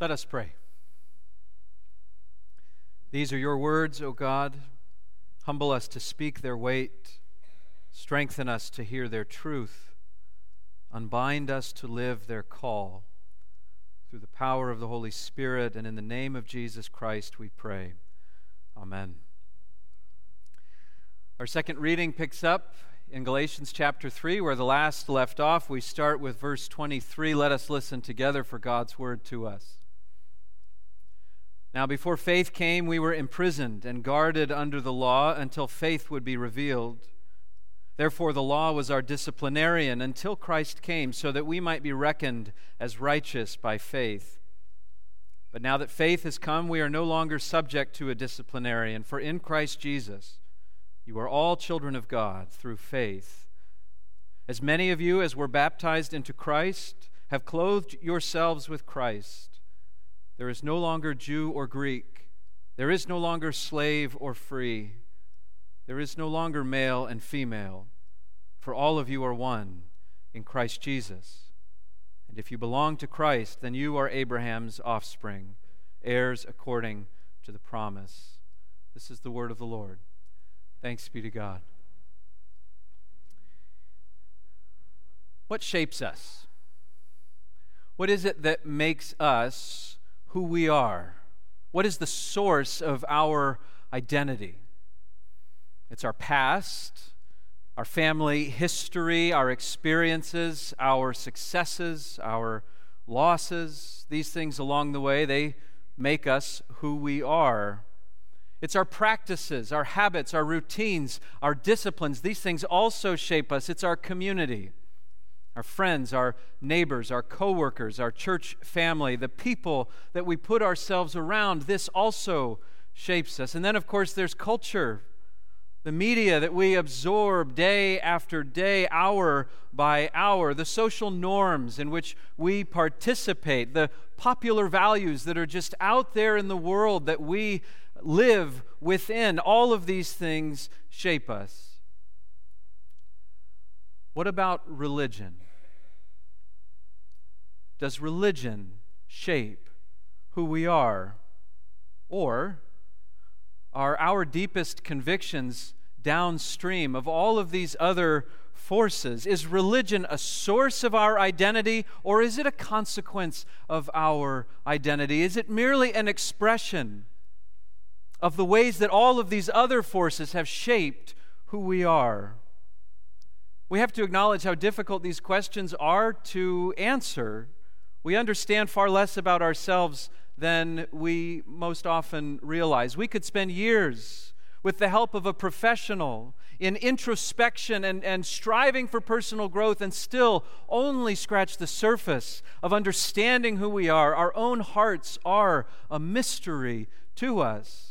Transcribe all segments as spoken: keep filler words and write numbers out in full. Let us pray. These are your words, O God. Humble us to speak their weight. Strengthen us to hear their truth. Unbind us to live their call. Through the power of the Holy Spirit and in the name of Jesus Christ we pray. Amen. Our second reading picks up in Galatians chapter three, where the last left off. We start with verse twenty-three. Let us listen together for God's word to us. Now, before faith came, we were imprisoned and guarded under the law until faith would be revealed. Therefore, the law was our disciplinarian until Christ came, so that we might be reckoned as righteous by faith. But now that faith has come, we are no longer subject to a disciplinarian, for in Christ Jesus you are all children of God through faith. As many of you as were baptized into Christ have clothed yourselves with Christ. There is no longer Jew or Greek. There is no longer slave or free. There is no longer male and female, for all of you are one in Christ Jesus. And if you belong to Christ, then you are Abraham's offspring, heirs according to the promise. This is the word of the Lord. Thanks be to God. What shapes us? What is it that makes us who we are? What is the source of our identity? It's our past, our family history, our experiences, our successes, our losses. These things along the way, they make us who we are. It's our practices, our habits, our routines, our disciplines. These things also shape us. It's our community, our friends, our neighbors, our coworkers, our church family, the people that we put ourselves around. This also shapes us. And then, of course, there's culture, the media that we absorb day after day, hour by hour, the social norms in which we participate, the popular values that are just out there in the world that we live within. All of these things shape us. What about religion? Does religion shape who we are? Or are our deepest convictions downstream of all of these other forces? Is religion a source of our identity, or is it a consequence of our identity? Is it merely an expression of the ways that all of these other forces have shaped who we are? We have to acknowledge how difficult these questions are to answer. We understand far less about ourselves than we most often realize. We could spend years with the help of a professional in introspection and, and striving for personal growth and still only scratch the surface of understanding who we are. Our own hearts are a mystery to us.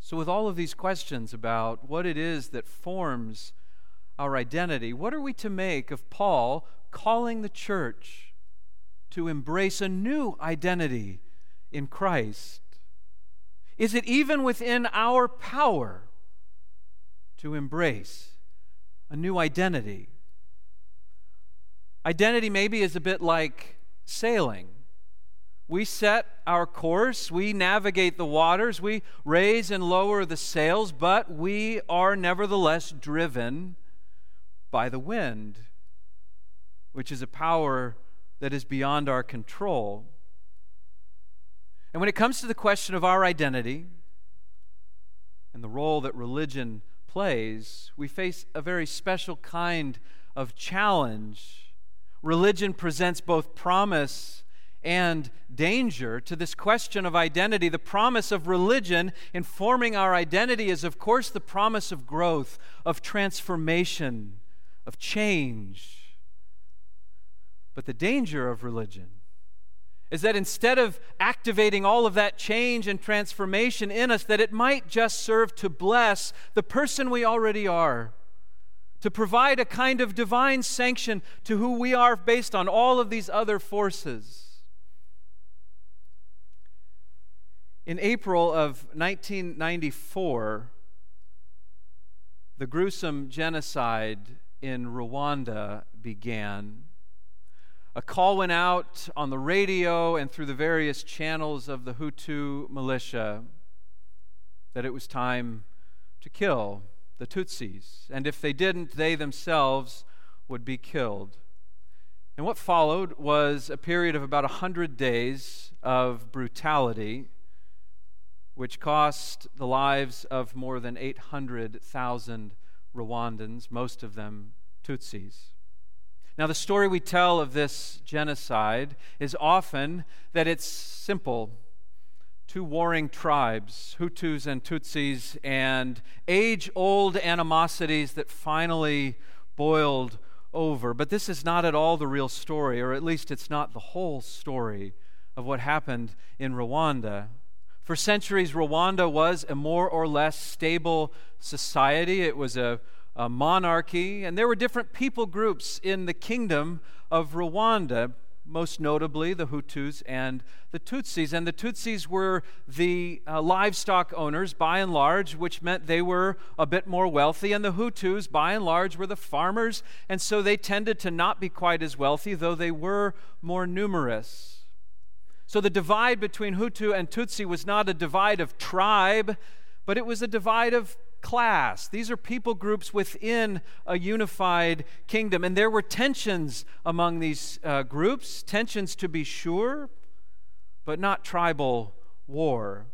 So with all of these questions about what it is that forms our identity, what are we to make of Paul calling the church to embrace a new identity in Christ? Is it even within our power to embrace a new identity? Identity maybe is a bit like sailing. We set our course, we navigate the waters, we raise and lower the sails, but we are nevertheless driven by the wind, which is a power that is beyond our control. And when it comes to the question of our identity and the role that religion plays, we face a very special kind of challenge. Religion presents both promise and danger to this question of identity. The promise of religion in forming our identity is, of course, the promise of growth, of transformation, of change. But the danger of religion is that instead of activating all of that change and transformation in us, that it might just serve to bless the person we already are, to provide a kind of divine sanction to who we are based on all of these other forces. In April of nineteen ninety-four, the gruesome genocide in Rwanda began. a call went out on the radio and through the various channels of the Hutu militia that it was time to kill the Tutsis, and if they didn't, they themselves would be killed. And what followed was a period of about one hundred days of brutality, which cost the lives of more than eight hundred thousand Rwandans, most of them Tutsis. Now, the story we tell of this genocide is often that it's simple. Two warring tribes, Hutus and Tutsis, and age-old animosities that finally boiled over. But this is not at all the real story, or at least it's not the whole story of what happened in Rwanda. For centuries, Rwanda was a more or less stable society. It was a, a monarchy, and there were different people groups in the kingdom of Rwanda, most notably the Hutus and the Tutsis. And the Tutsis were the uh, livestock owners, by and large, which meant they were a bit more wealthy, and the Hutus, by and large, were the farmers, and so they tended to not be quite as wealthy, though they were more numerous. So the divide between Hutu and Tutsi was not a divide of tribe, but it was a divide of class. These are people groups within a unified kingdom, and there were tensions among these uh, groups, tensions to be sure, but not tribal war.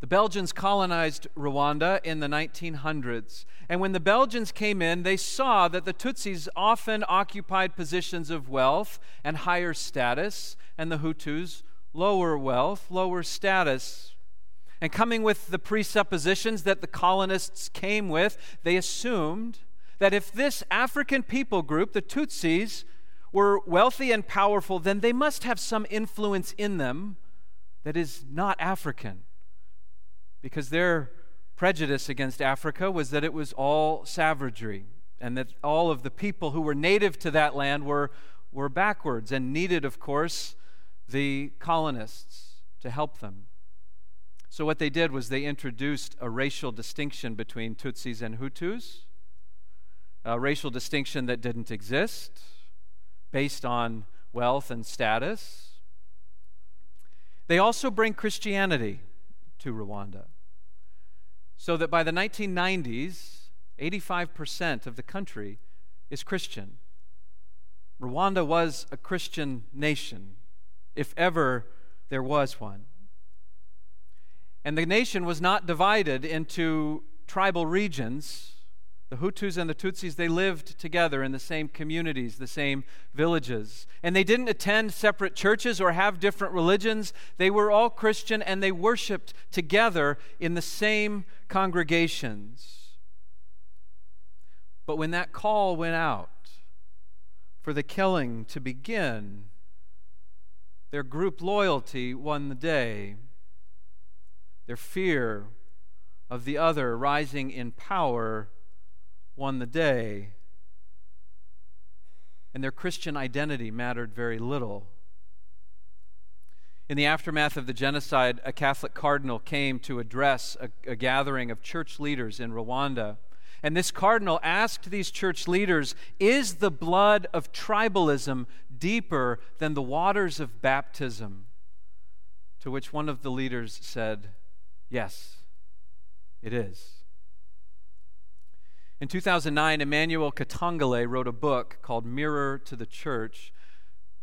The Belgians colonized Rwanda in the nineteen hundreds, and when the Belgians came in, they saw that the Tutsis often occupied positions of wealth and higher status, and the Hutus lower wealth, lower status. And coming with the presuppositions that the colonists came with, they assumed that if this African people group, the Tutsis, were wealthy and powerful, then they must have some influence in them that is not African, because their prejudice against Africa was that it was all savagery and that all of the people who were native to that land were, were backwards and needed, of course, the colonists to help them. So what they did was they introduced a racial distinction between Tutsis and Hutus, a racial distinction that didn't exist, based on wealth and status. They also bring Christianity to Rwanda, so that by the nineteen nineties, eighty-five percent of the country is Christian. Rwanda was a Christian nation, if ever there was one. And the nation was not divided into tribal regions. The Hutus and the Tutsis, they lived together in the same communities, the same villages. And they didn't attend separate churches or have different religions. They were all Christian, and they worshiped together in the same congregations. But when that call went out for the killing to begin, their group loyalty won the day. Their fear of the other rising in power won the day, and their Christian identity mattered very little. In the aftermath of the genocide, a Catholic cardinal came to address a, a gathering of church leaders in Rwanda, and this cardinal asked these church leaders, "Is the blood of tribalism deeper than the waters of baptism?" To which one of the leaders said, "Yes, it is." In two thousand nine, Emmanuel Katongole wrote a book called Mirror to the Church.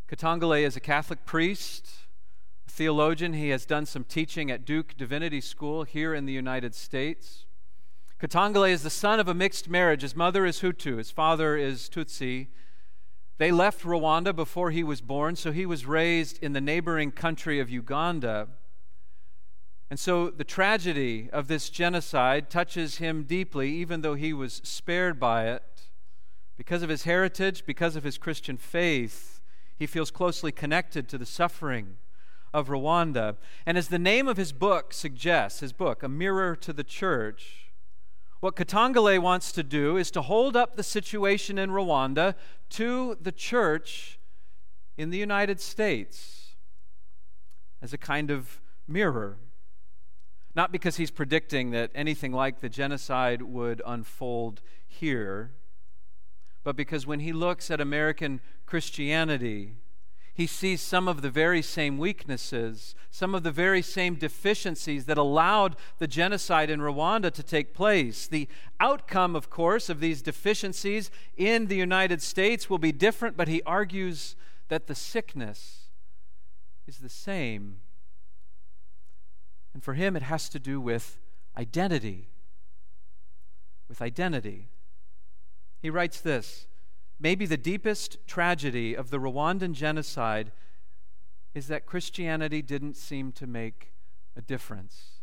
Katongole is a Catholic priest, a theologian. He has done some teaching at Duke Divinity School here in the United States. Katongole is the son of a mixed marriage. His mother is Hutu, his father is Tutsi. They left Rwanda before he was born, so he was raised in the neighboring country of Uganda. And so the tragedy of this genocide touches him deeply, even though he was spared by it. Because of his heritage, because of his Christian faith, he feels closely connected to the suffering of Rwanda. And as the name of his book suggests, his book, A Mirror to the Church, what Katongole wants to do is to hold up the situation in Rwanda to the church in the United States as a kind of mirror. Not because he's predicting that anything like the genocide would unfold here, but because when he looks at American Christianity, he sees some of the very same weaknesses, some of the very same deficiencies that allowed the genocide in Rwanda to take place. The outcome, of course, of these deficiencies in the United States will be different, but he argues that the sickness is the same. And for him, it has to do with identity. With identity. He writes this: maybe the deepest tragedy of the Rwandan genocide is that Christianity didn't seem to make a difference.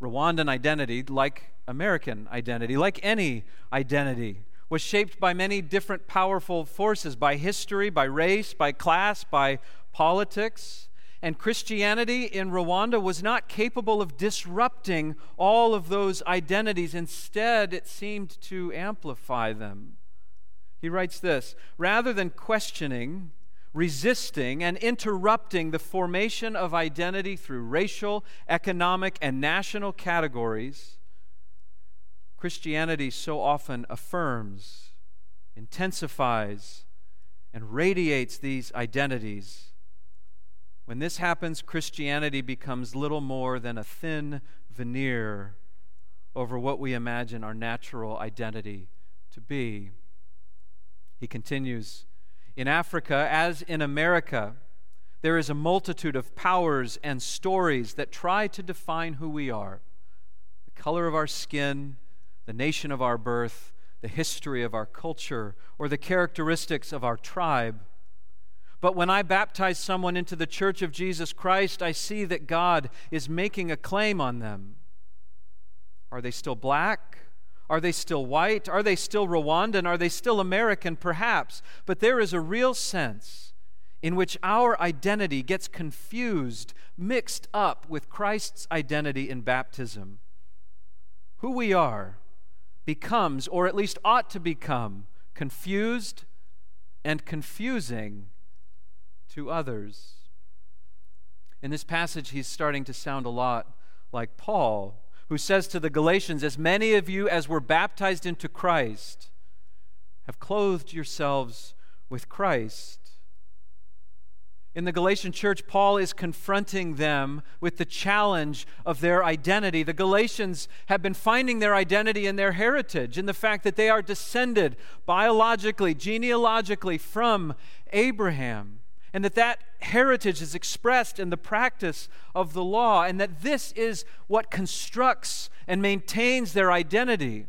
Rwandan identity, like American identity, like any identity, was shaped by many different powerful forces, by history, by race, by class, by politics. And Christianity in Rwanda was not capable of disrupting all of those identities. Instead, it seemed to amplify them. He writes this: rather than questioning, resisting, and interrupting the formation of identity through racial, economic, and national categories, Christianity so often affirms, intensifies, and radiates these identities. When this happens, Christianity becomes little more than a thin veneer over what we imagine our natural identity to be. He continues, in Africa, as in America, there is a multitude of powers and stories that try to define who we are, the color of our skin, the nation of our birth, the history of our culture, or the characteristics of our tribe. But when I baptize someone into the Church of Jesus Christ, I see that God is making a claim on them. Are they still black? Are they still white? Are they still Rwandan? Are they still American? Perhaps. But there is a real sense in which our identity gets confused, mixed up with Christ's identity in baptism. Who we are becomes, or at least ought to become, confused and confusing to others. In this passage, he's starting to sound a lot like Paul, who says to the Galatians, as many of you as were baptized into Christ have clothed yourselves with Christ. In the Galatian church, Paul is confronting them with the challenge of their identity. The Galatians have been finding their identity in their heritage, in the fact that they are descended biologically, genealogically from Abraham, and that that heritage is expressed in the practice of the law, and that this is what constructs and maintains their identity.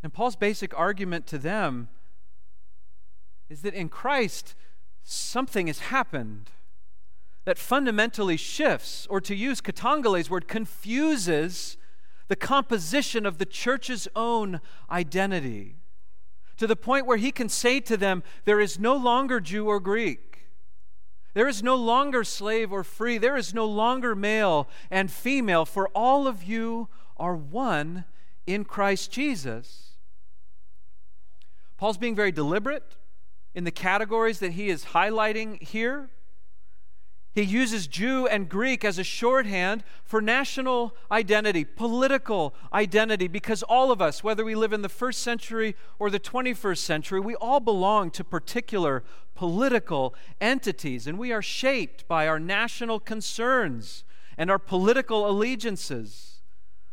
And Paul's basic argument to them is that in Christ, something has happened that fundamentally shifts, or to use Katongole's word, confuses the composition of the church's own identity, to the point where he can say to them, there is no longer Jew or Greek. There is no longer slave or free. There is no longer male and female, for all of you are one in Christ Jesus. Paul's being very deliberate in the categories that he is highlighting here. He uses Jew and Greek as a shorthand for national identity, political identity, because all of us, whether we live in the first century or the twenty-first century, we all belong to particular political entities, and we are shaped by our national concerns and our political allegiances.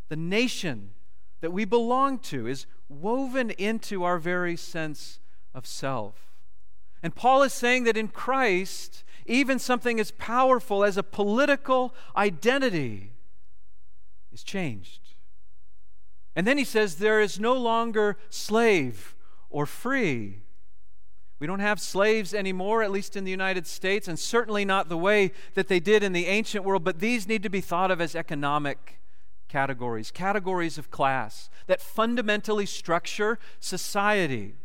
The nation that we belong to is woven into our very sense of self. And Paul is saying that in Christ, even something as powerful as a political identity is changed. And then he says there is no longer slave or free. We don't have slaves anymore, at least in the United States, and certainly not the way that they did in the ancient world, but these need to be thought of as economic categories, categories of class that fundamentally structure society.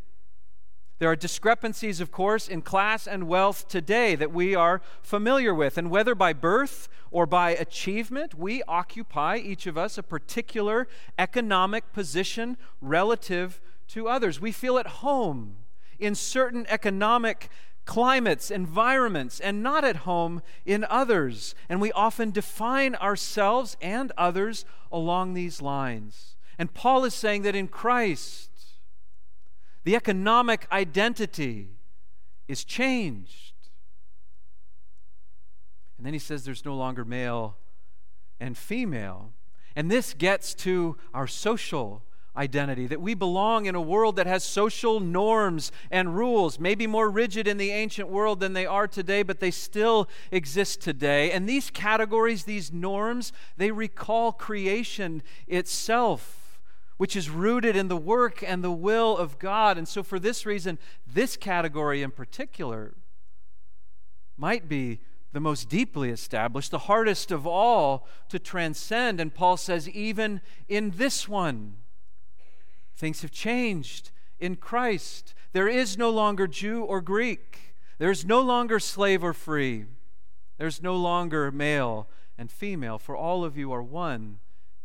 There are discrepancies, of course, in class and wealth today that we are familiar with. And whether by birth or by achievement, we occupy, each of us, a particular economic position relative to others. We feel at home in certain economic climates, environments, and not at home in others. And we often define ourselves and others along these lines. And Paul is saying that in Christ, The economic identity is changed. And then he says there's no longer male and female. And this gets to our social identity, that we belong in a world that has social norms and rules, maybe more rigid in the ancient world than they are today, but they still exist today. And these categories, these norms, they recall creation itself, which is rooted in the work and the will of God. And so for this reason, this category in particular might be the most deeply established, the hardest of all to transcend. And Paul says, even in this one, things have changed in Christ. There is no longer Jew or Greek. There is no longer slave or free. There's no longer male and female, for all of you are one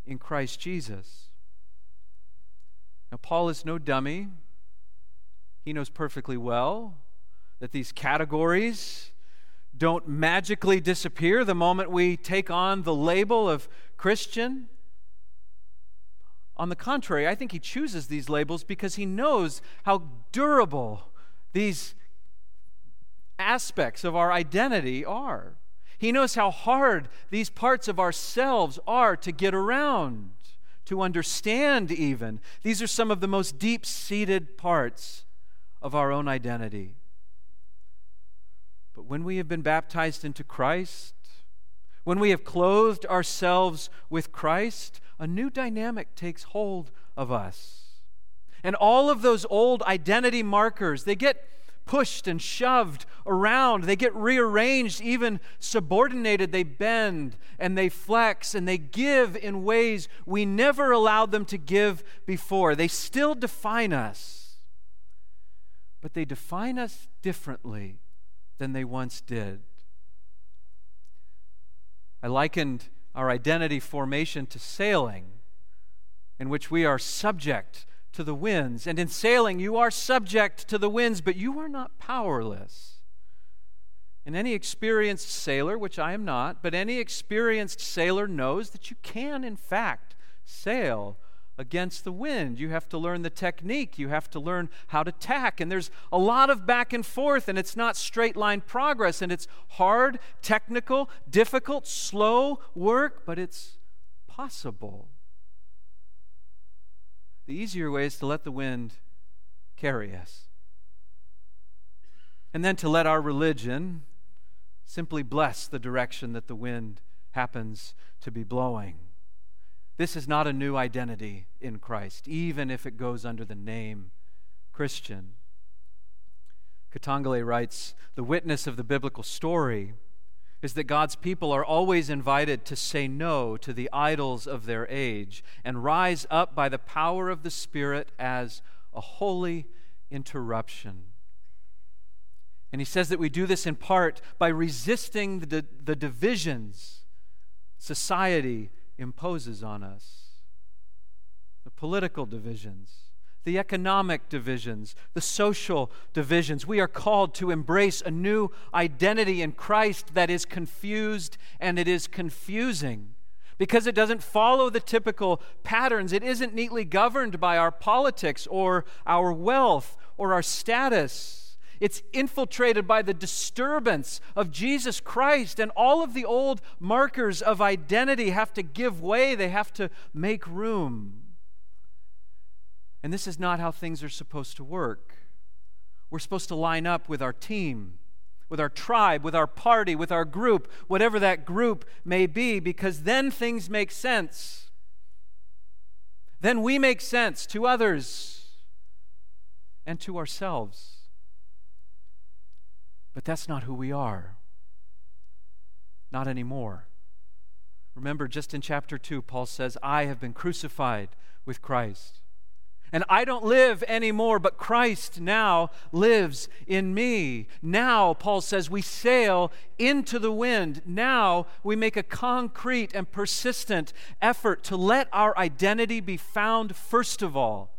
in Christ Jesus. Now, Paul is no dummy. He knows perfectly well that these categories don't magically disappear the moment we take on the label of Christian. On the contrary, I think he chooses these labels because he knows how durable these aspects of our identity are. He knows how hard these parts of ourselves are to get around, to understand even. These are some of the most deep-seated parts of our own identity. But when we have been baptized into Christ, when we have clothed ourselves with Christ, a new dynamic takes hold of us. And all of those old identity markers, they get pushed and shoved around. They get rearranged, even subordinated. They bend and they flex and they give in ways we never allowed them to give before. They still define us, but they define us differently than they once did. I likened our identity formation to sailing, in which we are subject to the winds. And in sailing, you are subject to the winds, but you are not powerless. And any experienced sailor, which I am not, but any experienced sailor knows that you can, in fact, sail against the wind. You have to learn the technique. You have to learn how to tack. And there's a lot of back and forth, and it's not straight line progress, and it's hard, technical, difficult, slow work, but it's possible. The easier way is to let the wind carry us, and then to let our religion simply bless the direction that the wind happens to be blowing. This is not a new identity in Christ, even if it goes under the name Christian. Katongole writes, the witness of the biblical story is that God's people are always invited to say no to the idols of their age and rise up by the power of the Spirit as a holy interruption. And he says that we do this in part by resisting the, the divisions society imposes on us. The political divisions, the economic divisions, the social divisions. We are called to embrace a new identity in Christ that is confused, and it is confusing because it doesn't follow the typical patterns. It isn't neatly governed by our politics or our wealth or our status. It's infiltrated by the disturbance of Jesus Christ, and all of the old markers of identity have to give way. They have to make room. And this is not how things are supposed to work. We're supposed to line up with our team, with our tribe, with our party, with our group, whatever that group may be, because then things make sense. Then we make sense to others and to ourselves. But that's not who we are. Not anymore. Remember, just in chapter two, Paul says, I have been crucified with Christ. And I don't live anymore, but Christ now lives in me. Now, Paul says, we sail into the wind. Now we make a concrete and persistent effort to let our identity be found, first of all,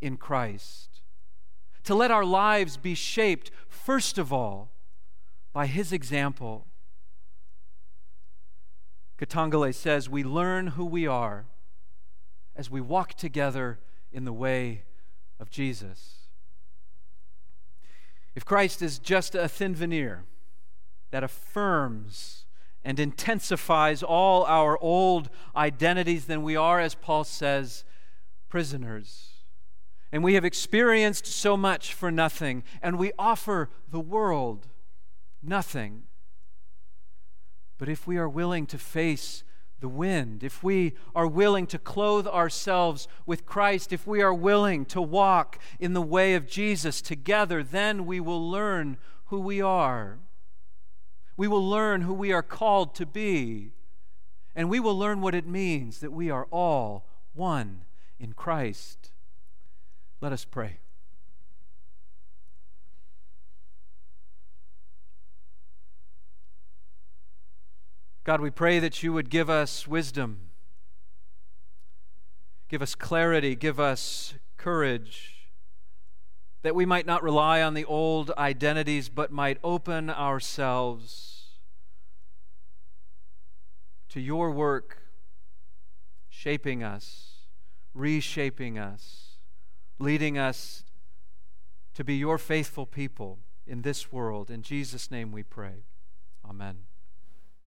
in Christ. To let our lives be shaped, first of all, by his example. Katongole says we learn who we are as we walk together in the way of Jesus. If Christ is just a thin veneer that affirms and intensifies all our old identities, then we are, as Paul says, prisoners. And we have experienced so much for nothing, and we offer the world nothing. But if we are willing to face the wind, if we are willing to clothe ourselves with Christ, if we are willing to walk in the way of Jesus together, then we will learn who we are. We will learn who we are called to be, and we will learn what it means that we are all one in Christ. Let us pray. God, we pray that you would give us wisdom, give us clarity, give us courage, that we might not rely on the old identities, but might open ourselves to your work, shaping us, reshaping us, leading us to be your faithful people in this world. In Jesus' name we pray. Amen.